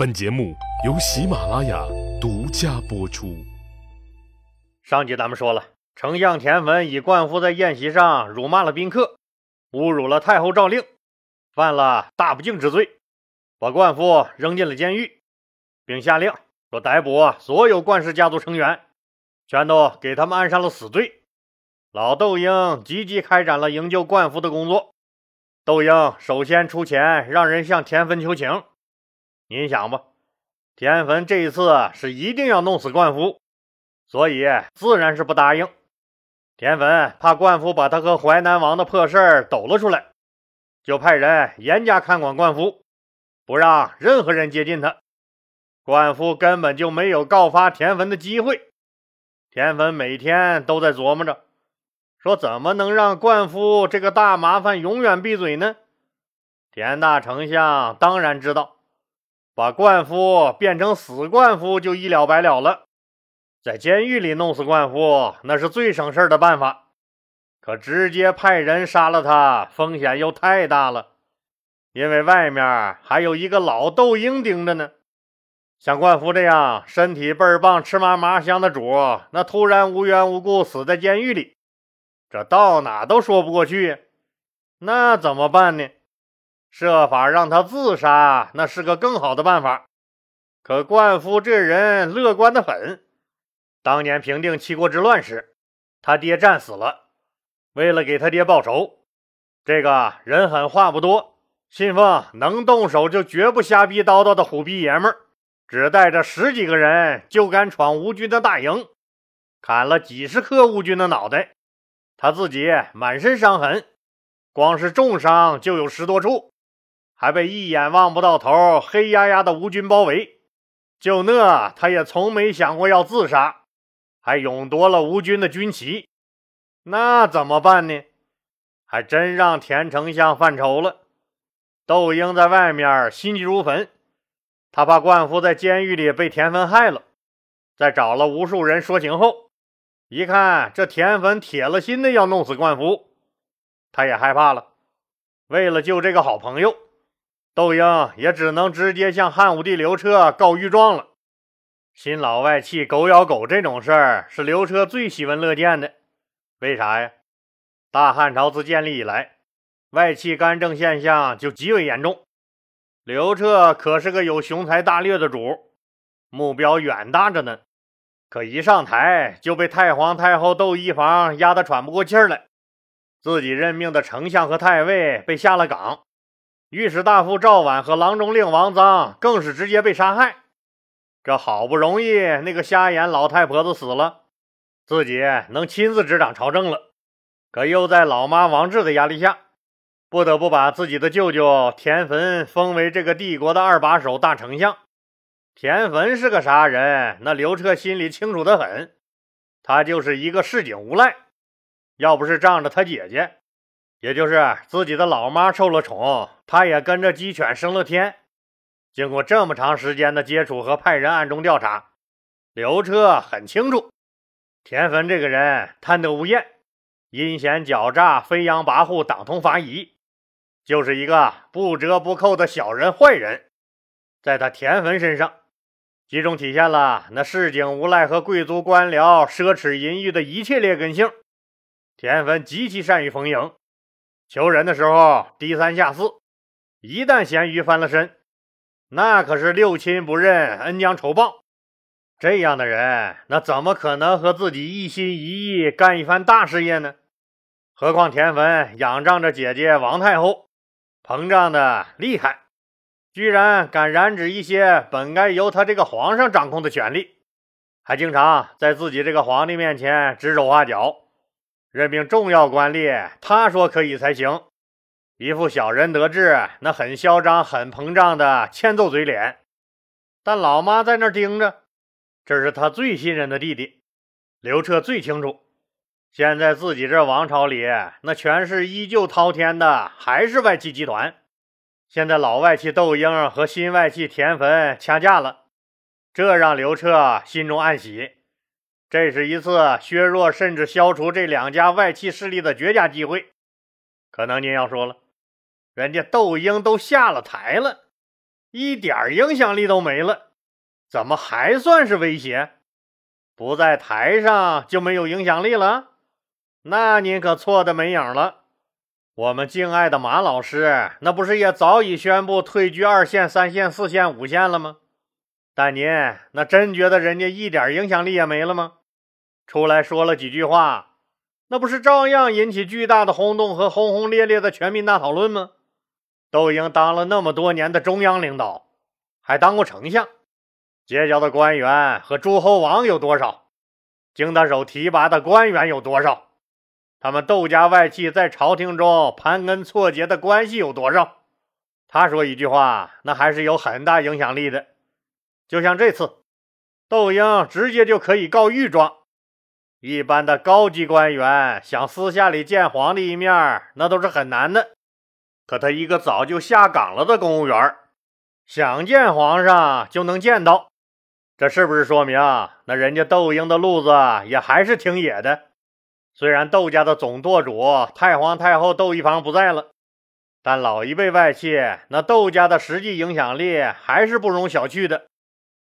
本节目由喜马拉雅独家播出。上集咱们说了，丞相田文以灌夫在宴席上辱骂了宾客，侮辱了太后诏令，犯了大不敬之罪，把灌夫扔进了监狱，并下令说逮捕所有灌氏家族成员，全都给他们安上了死罪。老窦婴积极开展了营救灌夫的工作，窦婴首先出钱让人向田汾求情。您想吧，田汾这一次是一定要弄死灌夫，所以自然是不答应。田汾怕灌夫把他和淮南王的破事儿抖了出来，就派人严加看管灌夫，不让任何人接近他。灌夫根本就没有告发田汾的机会。田汾每天都在琢磨着，说怎么能让灌夫这个大麻烦永远闭嘴呢？田大丞相当然知道，把灌夫变成死灌夫就一了百了了，在监狱里弄死灌夫那是最省事的办法，可直接派人杀了他风险又太大了，因为外面还有一个老窦婴盯着呢。像灌夫这样身体倍儿棒吃麻麻香的主，那突然无缘无故死在监狱里，这到哪都说不过去，那怎么办呢？设法让他自杀那是个更好的办法，可灌夫这人乐观的很，当年平定七国之乱时他爹战死了，为了给他爹报仇，这个人狠话不多，信奉能动手就绝不瞎逼叨叨的虎逼爷们儿，只带着10几个人就敢闯吴军的大营，砍了几10颗吴军的脑袋，他自己满身伤痕，光是重伤就有10多处，还被一眼望不到头黑压压的吴军包围，就那他也从没想过要自杀，还勇夺了吴军的军旗，那怎么办呢？还真让田丞相犯愁了。窦婴在外面心急如焚，他怕灌夫在监狱里被田汾害了，在找了无数人说情后，一看这田汾铁了心的要弄死灌夫，他也害怕了。为了救这个好朋友，窦婴也只能直接向汉武帝刘彻告御状了。新老外气狗咬狗这种事儿是刘彻最喜闻乐见的，为啥呀？大汉朝自建立以来，外戚干政现象就极为严重。刘彻可是个有雄才大略的主，目标远大着呢，可一上台就被太皇太后窦漪房压得喘不过气儿来，自己任命的丞相和太尉被下了岗，御史大夫赵绾和郎中令王臧更是直接被杀害。这好不容易那个瞎眼老太婆子死了，自己能亲自执掌朝政了，可又在老妈王氏的压力下，不得不把自己的舅舅田汾封为这个帝国的2把手大丞相。田汾是个啥人，那刘彻心里清楚得很，他就是一个市井无赖，要不是仗着他姐姐，也就是自己的老妈受了宠，他也跟着鸡犬升了天。经过这么长时间的接触和派人暗中调查，刘彻很清楚田汾这个人贪得无厌，阴险狡诈，飞扬跋扈，党同伐异，就是一个不折不扣的小人坏人。在他田汾身上集中体现了那市井无赖和贵族官僚奢侈淫欲的一切劣根性。田汾极其善于逢迎，求人的时候低三下四，一旦咸鱼翻了身，那可是六亲不认，恩将仇报。这样的人那怎么可能和自己一心一意干一番大事业呢？何况田汾仰仗着姐姐王太后，膨胀的厉害，居然敢染指一些本该由他这个皇上掌控的权力，还经常在自己这个皇帝面前指手画脚，任命重要官吏他说可以才行，一副小人得志那很嚣张很膨胀的欠揍嘴脸。但老妈在那儿盯着，这是他最信任的弟弟，刘彻最清楚现在自己这王朝里那权势依旧滔天的还是外戚集团。现在老外戚窦婴和新外戚田汾掐架了，这让刘彻心中暗喜，这是一次削弱甚至消除这2家外戚势力的绝佳机会。可能您要说了，人家窦婴都下了台了，一点影响力都没了，怎么还算是威胁？不在台上就没有影响力了？那你可错得没影了。我们敬爱的马老师，那不是也早已宣布退居2线、3线、4线、5线了吗？但您那真觉得人家一点影响力也没了吗？出来说了几句话，那不是照样引起巨大的轰动和轰轰烈烈的全民大讨论吗？都已经当了那么多年的中央领导，还当过丞相，结交的官员和诸侯王有多少？经他手提拔的官员有多少？他们窦家外戚在朝廷中盘根错节的关系有多少？他说一句话，那还是有很大影响力的。就像这次，窦婴直接就可以告御状。一般的高级官员想私下里见皇帝一面，那都是很难的。可他一个早就下岗了的公务员，想见皇上就能见到，这是不是说明那人家窦婴的路子也还是挺野的？虽然窦家的总舵主太皇太后窦一房不在了，但老一辈外戚那窦家的实际影响力还是不容小觑的。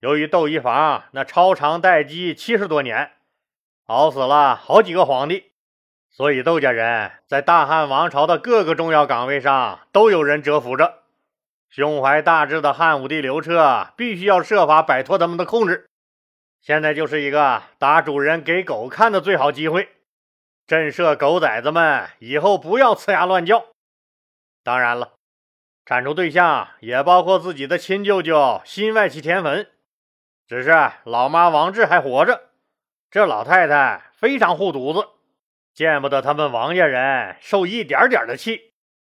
由于窦一房那超长待机70多年，熬死了好几个皇帝，所以窦家人在大汉王朝的各个重要岗位上都有人蛰伏着。胸怀大志的汉武帝刘彻必须要设法摆脱他们的控制，现在就是一个打主人给狗看的最好机会。震慑狗崽子们以后不要呲牙乱叫。当然了，铲除对象也包括自己的亲舅舅新外戚田汾，只是老妈王氏还活着，这老太太非常护犊子，见不得他们王家人受一点点的气。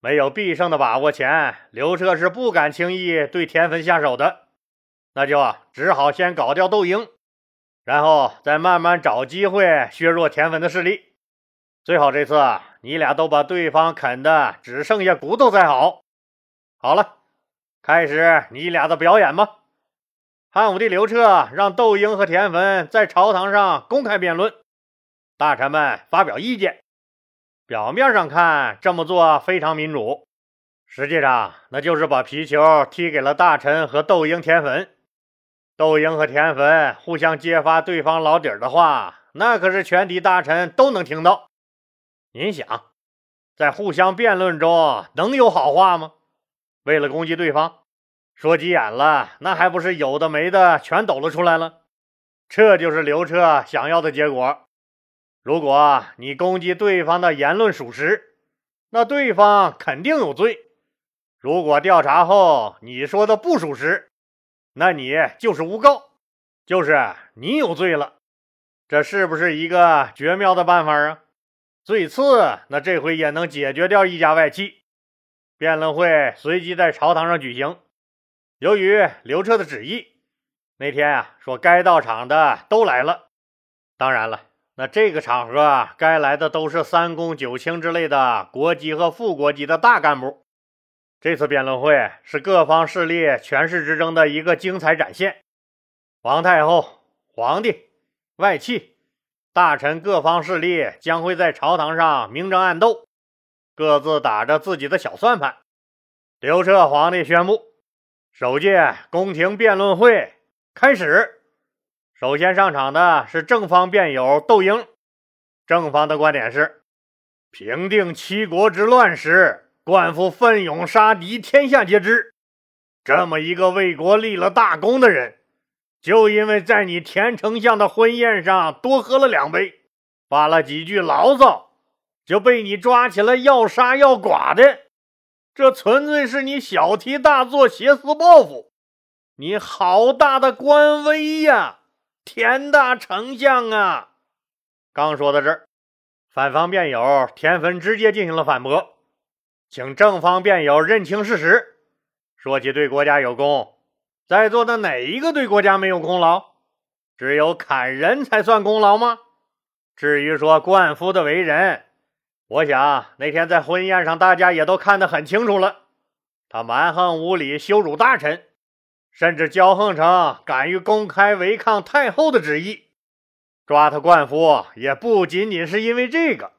没有必胜的把握前，刘彻是不敢轻易对田汾下手的，那就只好先搞掉窦婴，然后再慢慢找机会削弱田汾的势力。最好这次你俩都把对方啃的只剩下骨头才好。好了，开始你俩的表演吧。汉武帝刘彻让窦婴和田汾在朝堂上公开辩论，大臣们发表意见。表面上看这么做非常民主，实际上那就是把皮球踢给了大臣和窦婴、田汾。窦婴和田汾互相揭发对方老底儿的话，那可是全体大臣都能听到。您想，在互相辩论中能有好话吗？为了攻击对方，说急眼了，那还不是有的没的全抖了出来了。这就是刘彻想要的结果。如果你攻击对方的言论属实，那对方肯定有罪；如果调查后你说的不属实，那你就是诬告，就是你有罪了。这是不是一个绝妙的办法啊？最次，那这回也能解决掉一家外戚。辩论会随即在朝堂上举行。由于刘彻的旨意，那天说该到场的都来了。当然了，那这个场合该来的都是3公9卿之类的国级和副国级的大干部。这次辩论会是各方势力权势之争的一个精彩展现。皇太后、皇帝、外戚、大臣各方势力将会在朝堂上明争暗斗，各自打着自己的小算盘。刘彻皇帝宣布，首届宫廷辩论会开始。首先上场的是正方辩友窦婴。正方的观点是：平定7国之乱时，灌夫奋勇杀敌，天下皆知。这么一个为国立了大功的人，就因为在你田丞相的婚宴上多喝了2杯，发了几句牢骚，就被你抓起来要杀要剐的，这纯粹是你小题大做、挟私报复。你好大的官威呀，田大丞相啊！刚说到这儿，反方辩友田汾直接进行了反驳，请正方辩友认清事实，说起对国家有功，在座的哪一个对国家没有功劳？只有砍人才算功劳吗？至于说灌夫的为人，我想那天在婚宴上大家也都看得很清楚了，他蛮横无理，羞辱大臣，甚至骄横成敢于公开违抗太后的旨意。抓他灌夫也不仅仅是因为这个，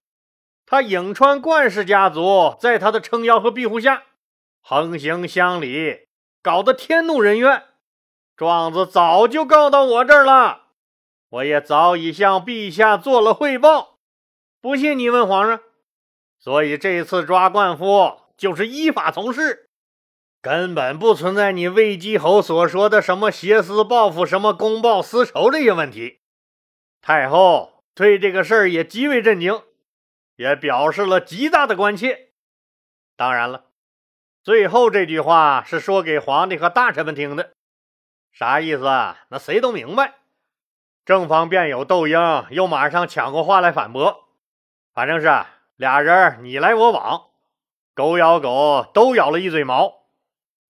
他颍川灌氏家族在他的撑腰和庇护下横行乡里，搞得天怒人怨。状子早就告到我这儿了，我也早已向陛下做了汇报。不信你问皇上。所以这次抓灌夫就是依法从事，根本不存在你卫姬侯所说的什么挟私报复、什么公报私仇这些问题。太后对这个事儿也极为震惊，也表示了极大的关切。当然了，最后这句话是说给皇帝和大臣们听的，啥意思啊？那谁都明白。正方辩友窦婴又马上抢过话来反驳，反正是俩人你来我往，狗咬狗都咬了一嘴毛。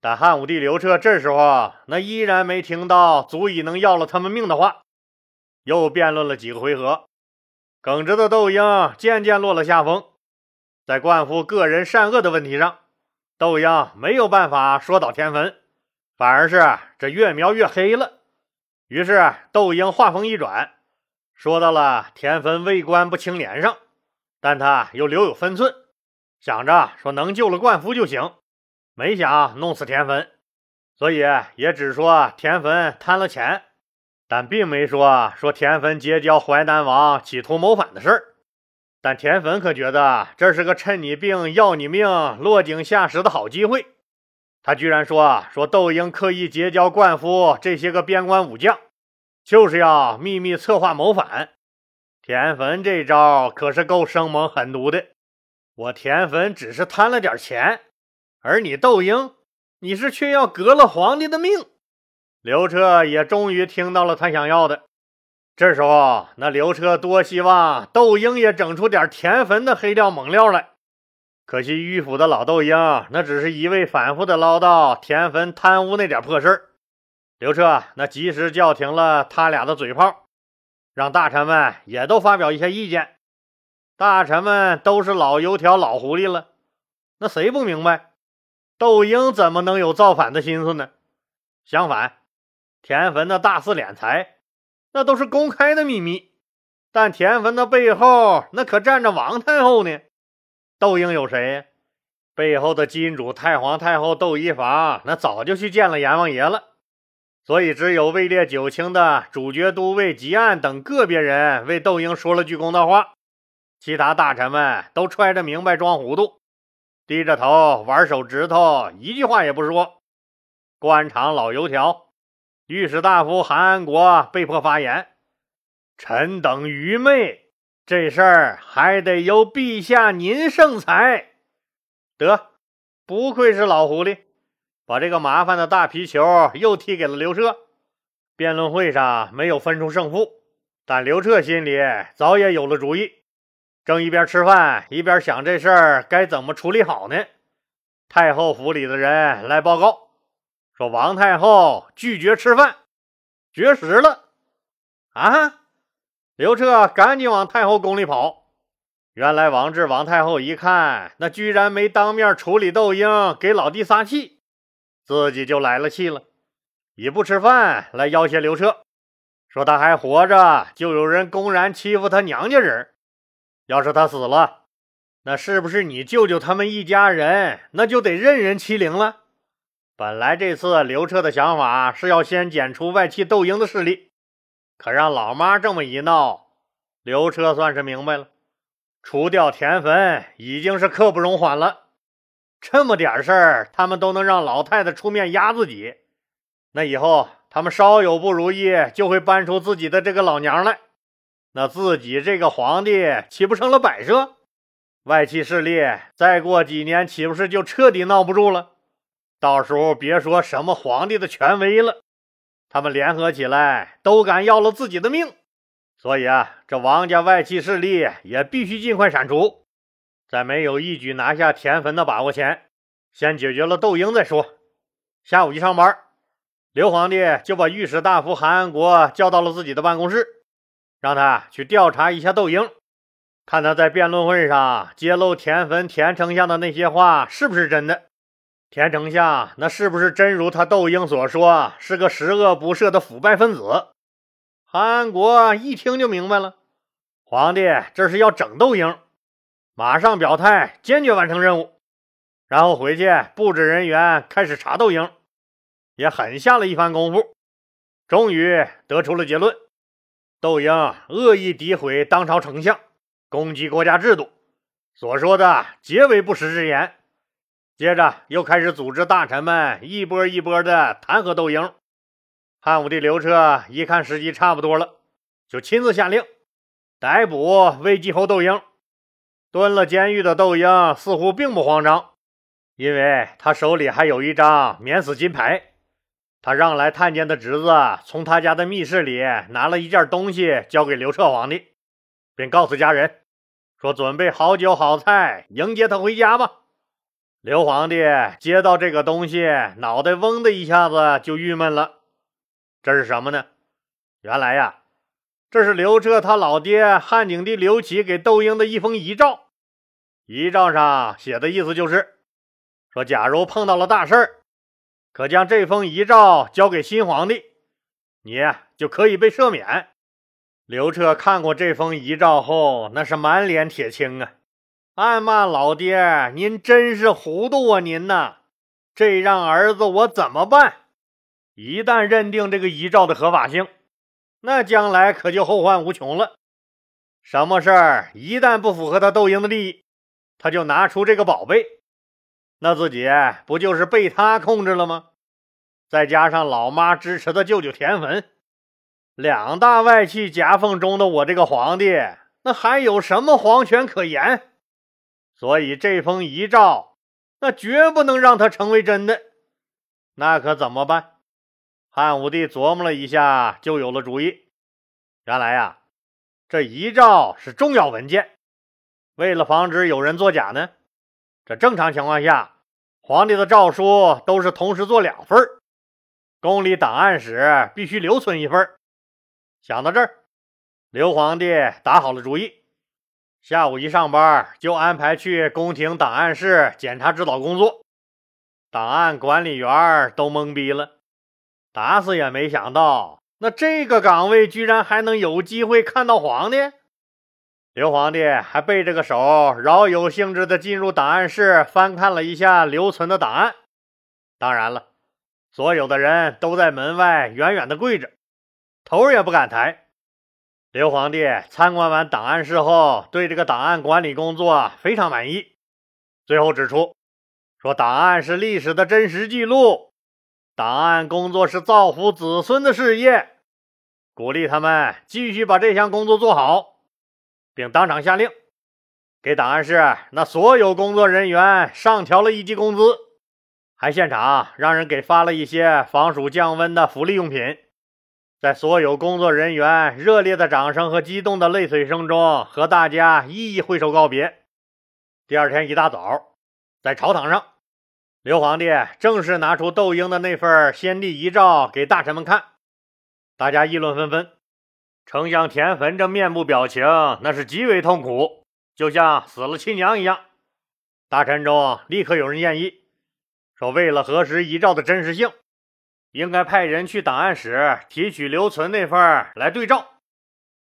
但汉武帝刘彻这时候那依然没听到足以能要了他们命的话。又辩论了几个回合，耿直的窦婴渐渐落了下风。在灌夫个人善恶的问题上，窦婴没有办法说倒天坟，反而是这越描越黑了。于是窦婴话锋一转，说到了田汾为官不清廉上，但他又留有分寸，想着说能救了灌夫就行，没想弄死田汾，所以也只说田汾贪了钱，但并没说田汾结交淮南王企图谋反的事儿。但田汾可觉得这是个趁你病要你命、落井下石的好机会，他居然说窦婴刻意结交灌夫这些个边关武将，就是要秘密策划谋反。田汾这招可是够生猛狠毒的，我田汾只是贪了点钱，而你窦婴，你是却要革了皇帝的命。刘彻也终于听到了他想要的。这时候那刘彻多希望窦婴也整出点田汾的黑料猛料来，可惜迂腐的老窦婴那只是一味反复的唠叨田汾贪污那点破事儿。刘彻那及时叫停了他俩的嘴炮，让大臣们也都发表一些意见。大臣们都是老油条老狐狸了，那谁不明白窦婴怎么能有造反的心思呢？相反，田汾的大肆敛财那都是公开的秘密，但田汾的背后那可站着王太后呢。窦婴有谁？背后的金主太皇太后窦漪房那早就去见了阎王爷了，所以只有位列九卿的主角都尉汲黯等个别人为窦婴说了句公道话，其他大臣们都揣着明白装糊涂，低着头玩手指头，一句话也不说。官场老油条御史大夫韩安国被迫发言，臣等愚昧，这事儿还得由陛下您圣裁。得，不愧是老狐狸，把这个麻烦的大皮球又踢给了刘彻。辩论会上没有分出胜负，但刘彻心里早也有了主意，正一边吃饭一边想这事儿该怎么处理好呢。太后府里的人来报告说，王太后拒绝吃饭，绝食了。啊！刘彻赶紧往太后宫里跑。原来王志王太后一看那居然没当面处理窦婴给老弟撒气，自己就来了气了，以不吃饭来要挟刘彻，说他还活着就有人公然欺负他娘家人，要是他死了，那是不是你舅舅他们一家人那就得任人欺凌了。本来这次刘彻的想法是要先剪除外戚窦婴的势力，可让老妈这么一闹，刘彻算是明白了，除掉田汾已经是刻不容缓了。这么点事儿他们都能让老太太出面压自己，那以后他们稍有不如意就会搬出自己的这个老娘来，那自己这个皇帝岂不成了摆设？外戚势力再过几年岂不是就彻底闹不住了？到时候别说什么皇帝的权威了，他们联合起来都敢要了自己的命。所以这王家外戚势力也必须尽快铲除，在没有一举拿下田汾的把握前，先解决了窦婴再说。下午一上班，刘皇帝就把御史大夫韩安国叫到了自己的办公室，让他去调查一下窦婴，看他在辩论会上揭露田汾田丞相的那些话是不是真的，田丞相那是不是真如他窦婴所说是个十恶不赦的腐败分子。韩安国一听就明白了，皇帝这是要整窦婴，马上表态坚决完成任务，然后回去布置人员开始查窦婴，也很下了一番功夫，终于得出了结论：窦婴恶意诋毁当朝丞相，攻击国家制度，所说的皆为不实之言。接着又开始组织大臣们一波一波的弹劾窦婴。汉武帝刘彻一看时机差不多了，就亲自下令逮捕魏季侯窦婴。蹲了监狱的窦婴似乎并不慌张，因为他手里还有一张免死金牌。他让来探监的侄子从他家的密室里拿了一件东西交给刘彻皇帝，并告诉家人说准备好酒好菜迎接他回家吧。刘皇帝接到这个东西，脑袋嗡的一下子就郁闷了。这是什么呢？原来呀，这是刘彻他老爹汉景帝刘启给窦婴的一封遗诏。遗诏上写的意思就是说，假如碰到了大事儿，可将这封遗诏交给新皇帝，你就可以被赦免。刘彻看过这封遗诏后，那是满脸铁青啊，暗骂老爹：您真是糊涂啊您呐！这让儿子我怎么办？一旦认定这个遗诏的合法性，那将来可就后患无穷了。什么事儿一旦不符合他窦婴的利益，他就拿出这个宝贝，那自己不就是被他控制了吗？再加上老妈支持的舅舅田汾，两大外戚夹缝中的我这个皇帝，那还有什么皇权可言？所以这封遗诏那绝不能让他成为真的。那可怎么办？汉武帝琢磨了一下，就有了主意。原来呀，这遗诏是重要文件，为了防止有人作假呢，这正常情况下，皇帝的诏书都是同时做两份，宫里档案室必须留存一份。想到这儿，刘皇帝打好了主意，下午一上班就安排去宫廷档案室检查指导工作。档案管理员都懵逼了，打死也没想到，那这个岗位居然还能有机会看到皇帝。刘皇帝还背着个手，饶有兴致地进入档案室，翻看了一下留存的档案。当然了，所有的人都在门外远远地跪着，头也不敢抬。刘皇帝参观完档案室后，对这个档案管理工作非常满意，最后指出说，档案是历史的真实记录，档案工作是造福子孙的事业，鼓励他们继续把这项工作做好，并当场下令给档案室那所有工作人员上调了一级工资，还现场让人给发了一些防暑降温的福利用品。在所有工作人员热烈的掌声和激动的泪水声中，和大家一一挥手告别。第二天一大早，在朝堂上，刘皇帝正式拿出窦婴的那份先帝遗诏给大臣们看，大家议论纷纷。丞相田汾这面部表情那是极为痛苦，就像死了亲娘一样。大臣中立刻有人建议说，为了核实遗诏的真实性，应该派人去档案室提取留存那份来对照。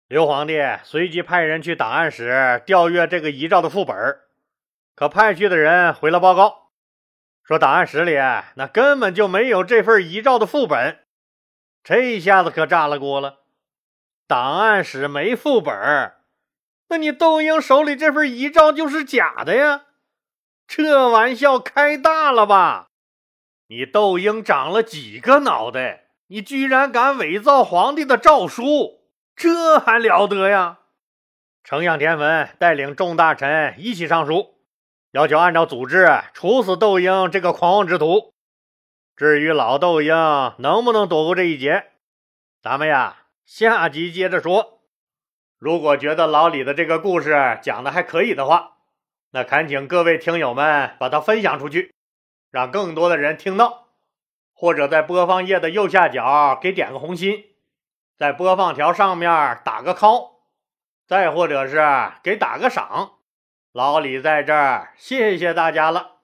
刘皇帝随即派人去档案室调阅这个遗诏的副本，可派去的人回了报告说，档案室里那根本就没有这份遗诏的副本。这一下子可炸了锅了，档案室没副本，那你窦婴手里这份遗诏就是假的呀？这玩笑开大了吧？你窦婴长了几个脑袋，你居然敢伪造皇帝的诏书，这还了得呀？丞相田汾带领众大臣一起上书，要求按照组织处死窦婴这个狂妄之徒。至于老窦婴能不能躲过这一劫，咱们呀下集接着说。如果觉得老李的这个故事讲的还可以的话，那恳请各位听友们把它分享出去，让更多的人听到，或者在播放页的右下角给点个红心，在播放条上面打个 call， 再或者是给打个赏。老李在这儿谢谢大家了。